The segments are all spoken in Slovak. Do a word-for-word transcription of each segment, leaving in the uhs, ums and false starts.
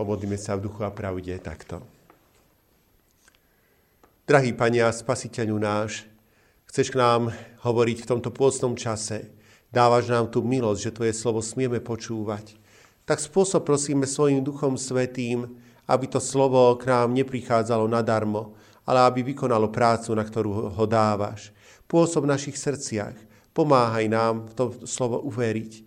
Pomodlíme sa v duchu a pravde takto. Drahý Pane a Spasiteľu náš, chceš k nám hovoriť v tomto pôstnom čase. Dávaš nám tú milosť, že Tvoje slovo smieme počúvať. Tak spôsob prosíme svojim Duchom Svätým, aby to slovo k nám neprichádzalo nadarmo, ale aby vykonalo prácu, na ktorú ho dávaš. Pôsob v našich srdciach. Pomáhaj nám v to slovo uveriť.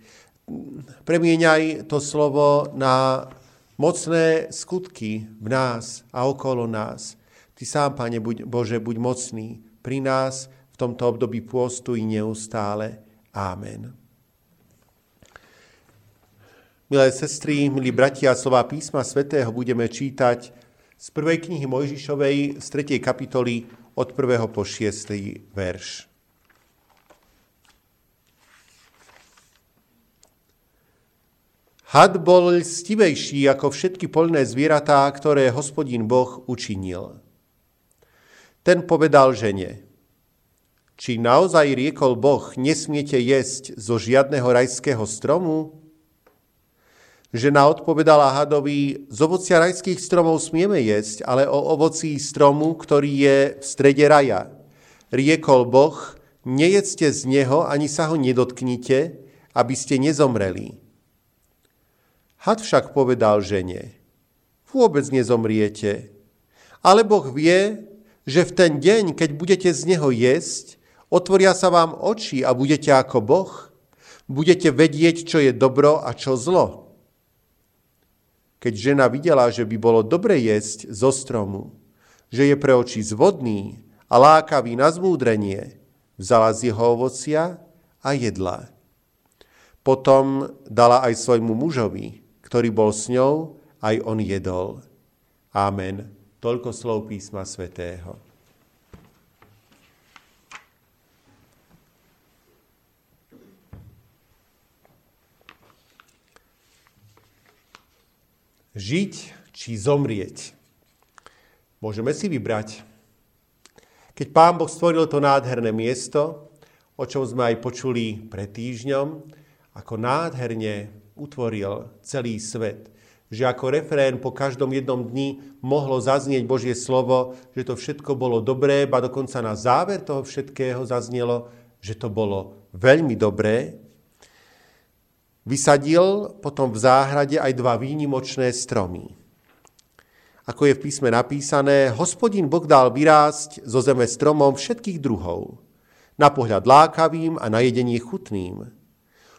Premieňaj to slovo na mocné skutky v nás a okolo nás. Ty sám, Pane Bože, buď mocný pri nás v tomto období pôstu i neustále. Amen. Milé sestry, milí bratia, slová písma svätého budeme čítať z prvej knihy Mojžišovej z tretej kapitoly od prvého po šiestej verš. Had bol lstivejší ako všetky poľné zvieratá, ktoré Hospodín Boh učinil. Ten povedal žene, či naozaj riekol Boh, nesmiete jesť zo žiadneho rajského stromu? Žena odpovedala hadovi, z ovocia rajských stromov smieme jesť, ale o ovocí stromu, ktorý je v strede raja. Riekol Boh, nejedzte z neho, ani sa ho nedotknite, aby ste nezomreli. Had však povedal žene, vôbec nezomriete, ale Boh vie, že v ten deň, keď budete z neho jesť, otvoria sa vám oči a budete ako Boh, budete vedieť, čo je dobro a čo zlo. Keď žena videla, že by bolo dobre jesť zo stromu, že je pre oči zvodný a lákavý na zmúdrenie, vzala z jeho ovocia a jedla. Potom dala aj svojmu mužovi, ktorý bol s ňou, aj on jedol. Amen. Toľko slov písma svätého. Žiť či zomrieť. Môžeme si vybrať. Keď Pán Boh stvoril to nádherné miesto, o čom sme aj počuli pred týždňom, ako nádherne utvoril celý svet, že ako refrén po každom jednom dni mohlo zaznieť Božie slovo, že to všetko bolo dobré, ba dokonca na záver toho všetkého zaznelo, že to bolo veľmi dobré. Vysadil potom v záhrade aj dva výnimočné stromy. Ako je v písme napísané, Hospodín Boh dal vyrásť zo zeme stromom všetkých druhov, na pohľad lákavým a na jedenie chutným.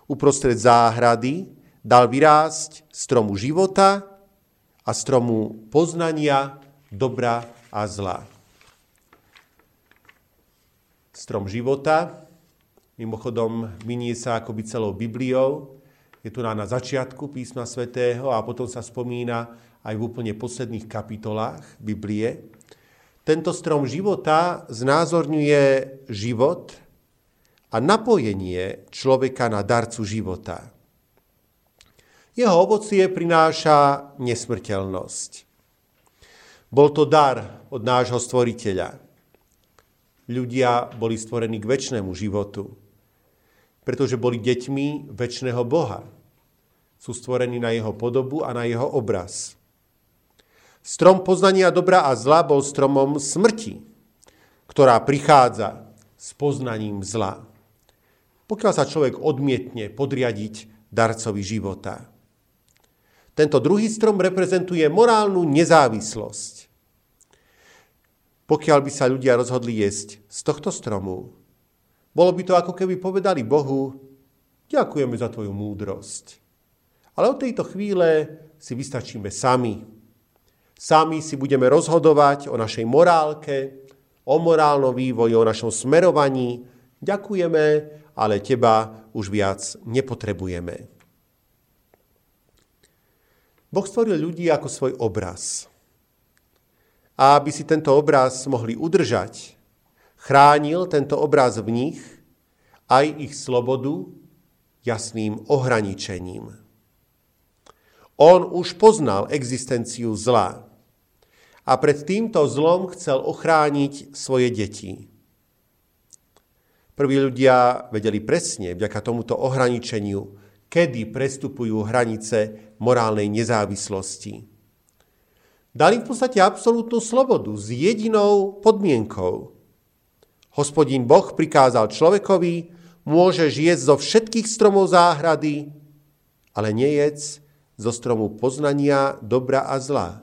Uprostred záhrady dal vyrásť stromu života a stromu poznania dobra a zla. Strom života, mimochodom, minie sa akoby celou Bibliou, je tu na, na začiatku písma svätého a potom sa spomína aj v úplne posledných kapitolách Biblie. Tento strom života znázorňuje život a napojenie človeka na darcu života. Jeho ovocie prináša nesmrteľnosť. Bol to dar od nášho stvoriteľa. Ľudia boli stvorení k večnému životu, pretože boli deťmi večného Boha. Sú stvorení na jeho podobu a na jeho obraz. Strom poznania dobra a zla bol stromom smrti, ktorá prichádza s poznaním zla, pokiaľ sa človek odmietne podriadiť darcovi života. Tento druhý strom reprezentuje morálnu nezávislosť. Pokiaľ by sa ľudia rozhodli jesť z tohto stromu, bolo by to ako keby povedali Bohu, ďakujeme za tvoju múdrosť, ale od tejto chvíle si vystačíme sami. Sami si budeme rozhodovať o našej morálke, o morálnom vývoji, o našom smerovaní. Ďakujeme, ale teba už viac nepotrebujeme. Boh stvoril ľudí ako svoj obraz. A aby si tento obraz mohli udržať, chránil tento obraz v nich aj ich slobodu jasným ohraničením. On už poznal existenciu zla a pred týmto zlom chcel ochrániť svoje deti. Prví ľudia vedeli presne vďaka tomuto ohraničeniu, kedy prestupujú hranice morálnej nezávislosti. Dali v podstate absolútnu slobodu s jedinou podmienkou. Hospodín Boh prikázal človekovi, môžeš jesť zo všetkých stromov záhrady, ale nejedz zo stromu poznania dobra a zla.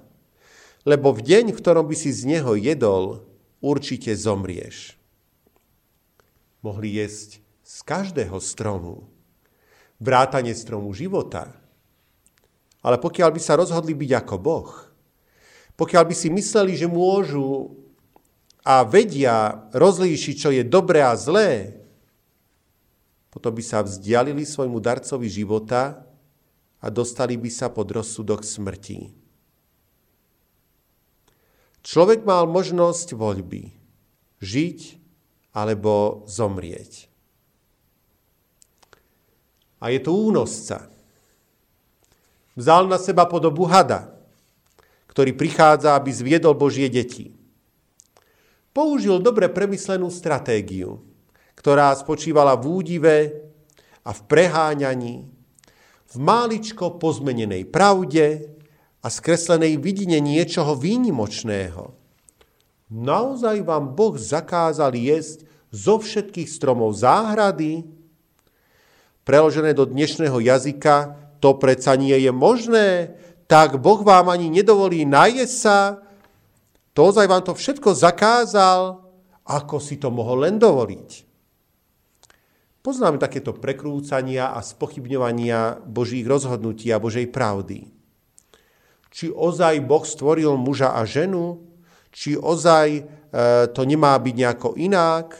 Lebo v deň, v ktorom by si z neho jedol, určite zomrieš. Mohli jesť z každého stromu, vrátane stromu života. Ale pokiaľ by sa rozhodli byť ako Boh, pokiaľ by si mysleli, že môžu a vedia rozlíšiť, čo je dobré a zlé, potom by sa vzdialili svojmu darcovi života a dostali by sa pod rozsudok smrti. Človek mal možnosť voľby, žiť alebo zomrieť. A je to únosca. Vzal na seba podobu hada, ktorý prichádza, aby zviedol Božie deti. Použil dobre premyslenú stratégiu, ktorá spočívala v údive a v preháňaní, v máličko pozmenenej pravde a skreslenej vidine niečoho výnimočného. Naozaj vám Boh zakázal jesť zo všetkých stromov záhrady? Preložené do dnešného jazyka, to predsa nie je možné, tak Boh vám ani nedovolí najesť sa, to ozaj vám to všetko zakázal, ako si to mohol len dovoliť. Poznáme takéto prekrúcania a spochybňovania Božích rozhodnutí a Božej pravdy. Či ozaj Boh stvoril muža a ženu? Či ozaj e, to nemá byť nejako inak?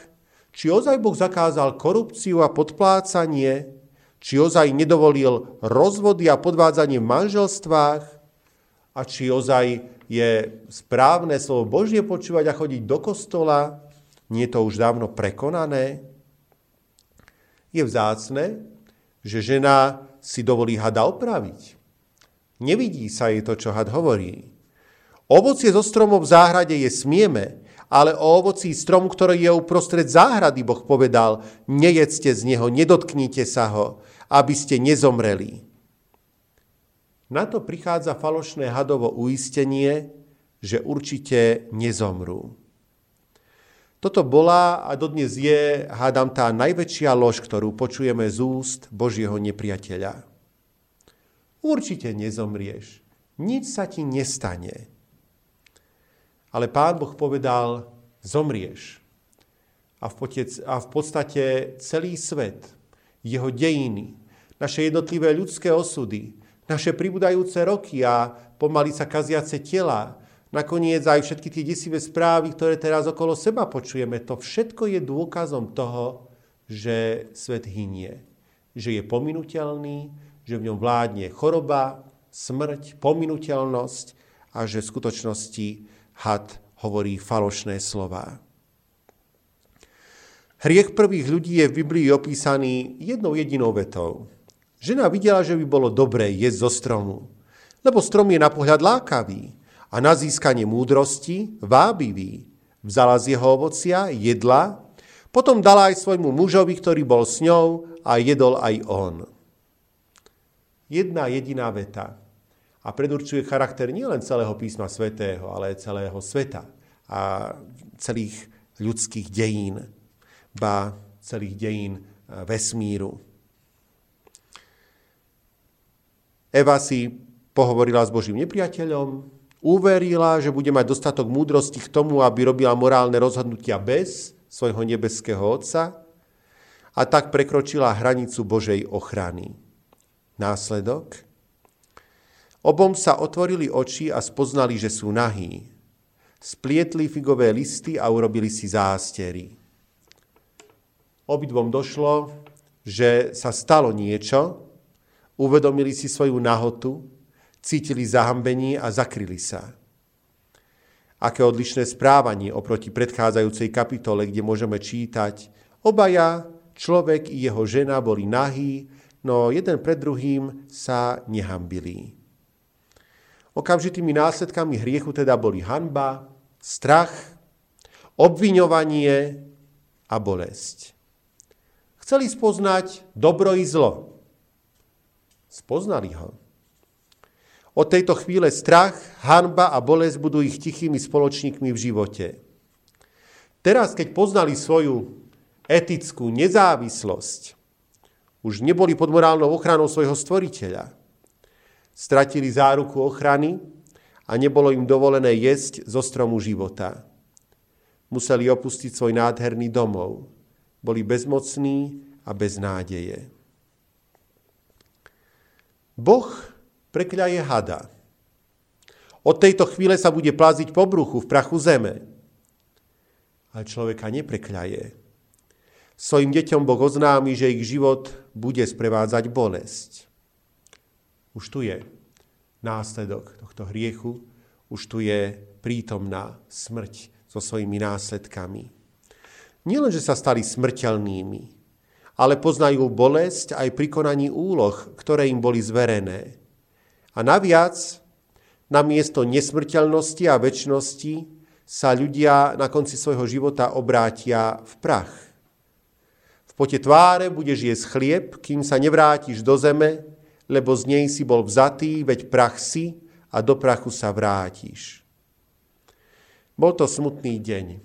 Či ozaj Boh zakázal korupciu a podplácanie? Či ozaj nedovolil rozvody a podvádzanie v manželstvách? A či ozaj je správne slovo Božie počúvať a chodiť do kostola? Nie je to už dávno prekonané? Je vzácne, že žena si dovolí hada opraviť. Nevidí sa jej to, čo had hovorí. Ovocie zo stromov v záhrade je smieme, ale o ovocí strom, ktorý je uprostred záhrady, Boh povedal, nejedzte z neho, nedotknite sa ho, aby ste nezomreli. Na to prichádza falošné hadovo uistenie, že určite nezomrú. Toto bola a dodnes je, hádam, tá najväčšia lož, ktorú počujeme z úst Božieho nepriateľa. Určite nezomrieš, nič sa ti nestane. Ale Pán Boh povedal, zomrieš. A v, potec, a v podstate celý svet, jeho dejiny, naše jednotlivé ľudské osudy, naše pribúdajúce roky a pomaly sa kaziace tela, nakoniec aj všetky tie desivé správy, ktoré teraz okolo seba počujeme, to všetko je dôkazom toho, že svet hynie. Že je pominuteľný, že v ňom vládne choroba, smrť, pominuteľnosť a že v skutočnosti had hovorí falošné slová. Hriech prvých ľudí je v Biblii opísaný jednou jedinou vetou. Žena videla, že by bolo dobré jesť zo stromu, lebo strom je na pohľad lákavý a na získanie múdrosti vábivý. Vzala z jeho ovocia, jedla, potom dala aj svojmu mužovi, ktorý bol s ňou a jedol aj on. Jedna jediná veta. A predurčuje charakter nielen celého písma svätého, ale celého sveta a celých ľudských dejín, ba celých dejín vesmíru. Eva si pohovorila s Božím nepriateľom, uverila, že bude mať dostatok múdrosti k tomu, aby robila morálne rozhodnutia bez svojho nebeského Otca a tak prekročila hranicu Božej ochrany. Následok? Obom sa otvorili oči a spoznali, že sú nahí. Splietli figové listy a urobili si zástery. Obidvom došlo, že sa stalo niečo, uvedomili si svoju nahotu, cítili zahambenie a zakryli sa. Aké odlišné správanie oproti predchádzajúcej kapitole, kde môžeme čítať, obaja, človek i jeho žena, boli nahí, no jeden pred druhým sa nehambili. Okamžitými následkami hriechu teda boli hanba, strach, obviňovanie a bolesť. Chceli spoznať dobro i zlo. Spoznali ho. Od tejto chvíle strach, hanba a bolesť budú ich tichými spoločníkmi v živote. Teraz, keď poznali svoju etickú nezávislosť, už neboli pod morálnou ochranou svojho stvoriteľa. Stratili záruku ochrany a nebolo im dovolené jesť zo stromu života. Museli opustiť svoj nádherný domov. Boli bezmocní a bez nádeje. Boh prekľaje hada. Od tejto chvíle sa bude plaziť po bruchu v prachu zeme. Ale človeka neprekľaje. Svojim deťom Boh oznámi, že ich život bude sprevádzať bolesť. Už tu je následok tohto hriechu, už tu je prítomná smrť so svojimi následkami. Nielen, že sa stali smrteľnými, ale poznajú bolesť aj pri konaní úloh, ktoré im boli zverené. A naviac, namiesto nesmrteľnosti a večnosti sa ľudia na konci svojho života obrátia v prach. V pote tváre budeš jesť chlieb, kým sa nevrátiš do zeme, lebo z nej si bol vzatý, veď prach si a do prachu sa vrátiš. Bol to smutný deň,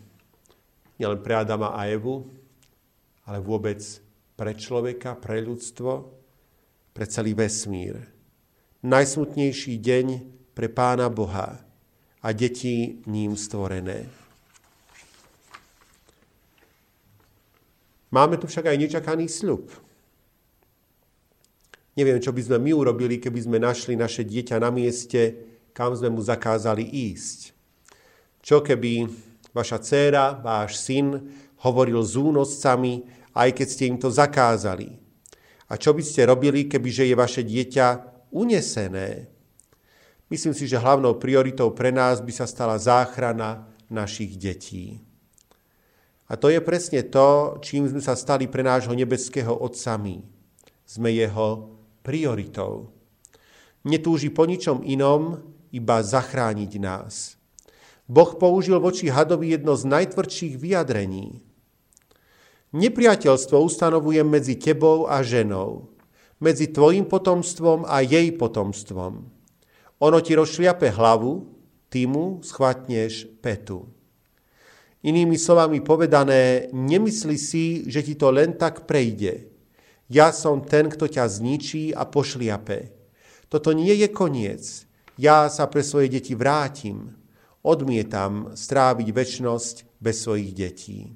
nielen pre Adama a Evu, ale vôbec pre človeka, pre ľudstvo, pre celý vesmír. Najsmutnejší deň pre Pána Boha a deti ním stvorené. Máme tu však aj nečakaný sľub. Neviem, čo by sme my urobili, keby sme našli naše dieťa na mieste, kam sme mu zakázali ísť. Čo keby vaša dcéra, váš syn hovoril s únoscami, aj keď ste im to zakázali? A čo by ste robili, kebyže je vaše dieťa unesené? Myslím si, že hlavnou prioritou pre nás by sa stala záchrana našich detí. A to je presne to, čím sme sa stali pre nášho nebeského Otca my. Sme jeho prioritou. Netúži po ničom inom, iba zachrániť nás. Boh použil voči hadovi jedno z najtvrdších vyjadrení. Nepriateľstvo ustanovujem medzi tebou a ženou, medzi tvojim potomstvom a jej potomstvom. Ono ti rozšliape hlavu, ty mu schvatneš petu. Inými slovami povedané, nemysli si, že ti to len tak prejde. Ja som ten, kto ťa zničí a pošliape. Toto nie je koniec. Ja sa pre svoje deti vrátim. Odmietam stráviť večnosť bez svojich detí.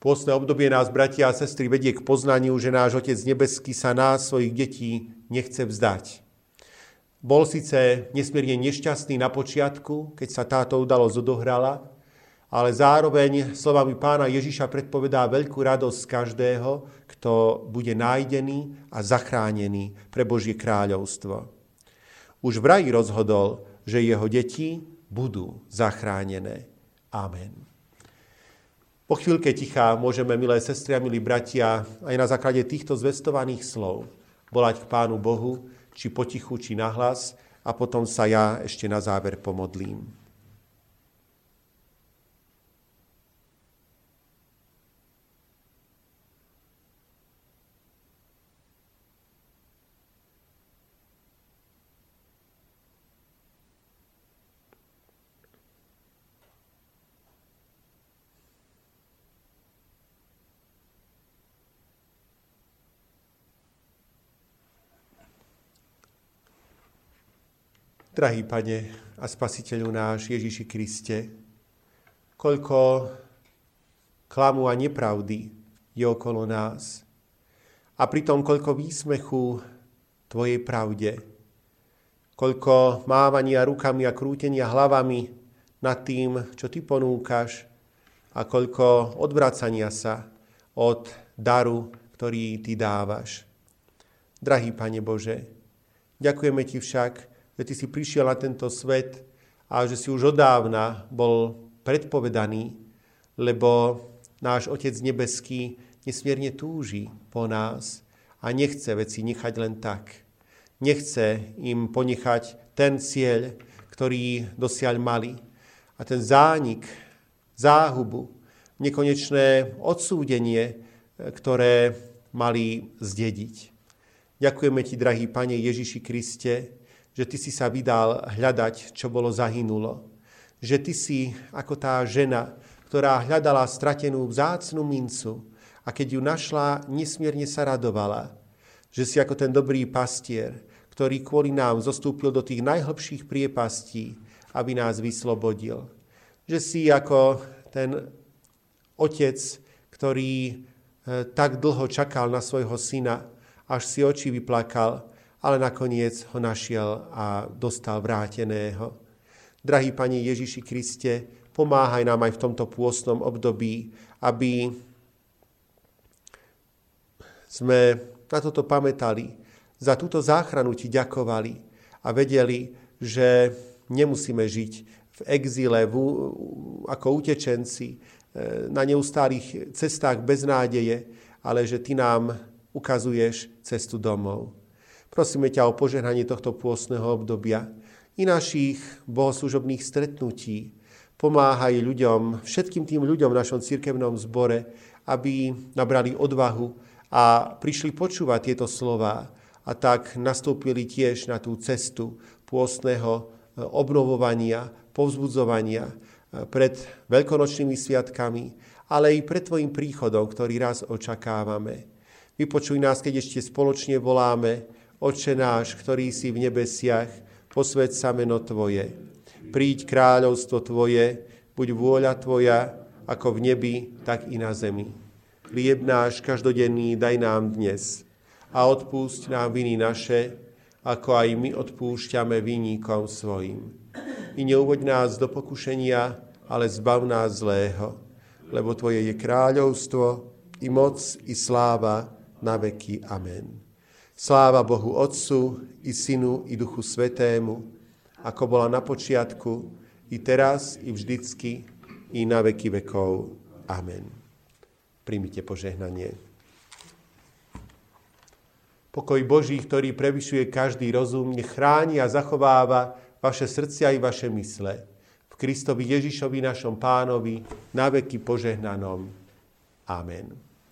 Pôstne obdobie nás, bratia a sestry, vedie k poznaniu, že náš Otec nebeský sa nás, svojich detí, nechce vzdať. Bol síce nesmierne nešťastný na počiatku, keď sa táto udalosť odohrala, ale zároveň slovami Pána Ježiša predpovedá veľkú radosť každého, kto bude nájdený a zachránený pre Božie kráľovstvo. Už v raji rozhodol, že jeho deti budú zachránené. Amen. Po chvíľke ticha môžeme, milé sestry a milí bratia, aj na základe týchto zvestovaných slov volať k Pánu Bohu, či potichu, či nahlas, a potom sa ja ešte na záver pomodlím. Drahý Pane a Spasiteľu náš Ježiši Kriste, koľko klamu a nepravdy je okolo nás a pritom koľko výsmechu Tvojej pravde, koľko mávania rukami a krútenia hlavami nad tým, čo Ty ponúkaš, a koľko odvracania sa od daru, ktorý Ty dávaš. Drahý Pane Bože, ďakujeme Ti však, že Ty si prišiel na tento svet a že si už odávna bol predpovedaný, lebo náš Otec nebeský nesmierne túži po nás a nechce veci nechať len tak. Nechce im ponechať ten cieľ, ktorý dosiaľ mali, a ten zánik, záhubu, nekonečné odsúdenie, ktoré mali zdediť. Ďakujeme Ti, drahý Pane Ježiši Kriste, že Ty si sa vydal hľadať, čo bolo zahynulo. Že Ty si ako tá žena, ktorá hľadala stratenú vzácnu mincu a keď ju našla, nesmierne sa radovala. Že si ako ten dobrý pastier, ktorý kvôli nám zostúpil do tých najhlbších priepastí, aby nás vyslobodil. Že si ako ten otec, ktorý tak dlho čakal na svojho syna, až si oči vyplakal, ale nakoniec ho našiel a dostal vráteného. Drahý Pane Ježiši Kriste, pomáhaj nám aj v tomto pôstnom období, aby sme na toto pamätali, za túto záchranu Ti ďakovali a vedeli, že nemusíme žiť v exíle, v, ako utečenci, na neustálých cestách bez nádeje, ale že Ty nám ukazuješ cestu domov. Prosíme ťa o požehnanie tohto pôstneho obdobia i našich bohoslužobných stretnutí. Pomáhaj ľuďom, všetkým tým ľuďom v našom cirkevnom zbore, aby nabrali odvahu a prišli počúvať tieto slová a tak nastúpili tiež na tú cestu pôstneho obnovovania, povzbudzovania pred veľkonočnými sviatkami, ale i pred Tvojim príchodom, ktorý raz očakávame. Vypočuj nás, keď ešte spoločne voláme: Otče náš, ktorý si v nebesiach, posväť sa meno Tvoje. Príď kráľovstvo Tvoje, buď vôľa Tvoja, ako v nebi, tak i na zemi. Chlieb náš každodenný daj nám dnes a odpúšť nám viny naše, ako aj my odpúšťame vinníkom svojim. I neuvoď nás do pokušenia, ale zbav nás zlého, lebo Tvoje je kráľovstvo, i moc, i sláva, na veky. Amen. Sláva Bohu Otcu, i Synu, i Duchu Svätému, ako bola na počiatku, i teraz, i vždycky, i na veky vekov. Amen. Príjmite požehnanie. Pokoj Boží, ktorý prevyšuje každý rozum, nech chráni a zachováva vaše srdcia i vaše mysle. V Kristovi Ježišovi, našom Pánovi, na veky požehnanom. Amen.